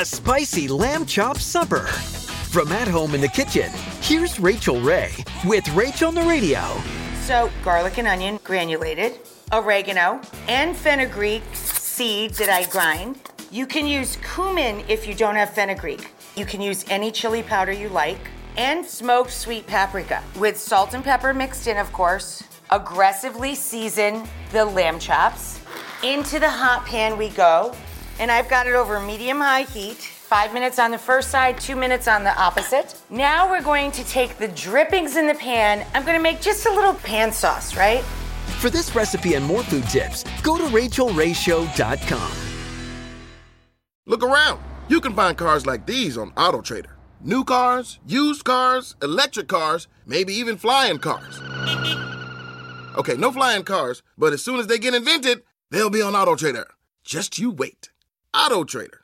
A spicy lamb chop supper. From at home in the kitchen, here's Rachael Ray with Rach on the Radio. So, garlic and onion granulated, oregano, and fenugreek seeds that I grind. You can use cumin if you don't have fenugreek. You can use any chili powder you like. And smoked sweet paprika with salt and pepper mixed in, of course. Aggressively season the lamb chops. Into the hot pan we go. And I've got it over medium-high heat, 5 minutes on the first side, 2 minutes on the opposite. Now we're going to take the drippings in the pan. I'm gonna make just a little pan sauce, right? For this recipe and more food tips, go to RachaelRayShow.com. Look around. You can find cars like these on AutoTrader. New cars, used cars, electric cars, maybe even flying cars. Okay, no flying cars, but as soon as they get invented, they'll be on AutoTrader. Just you wait. AutoTrader.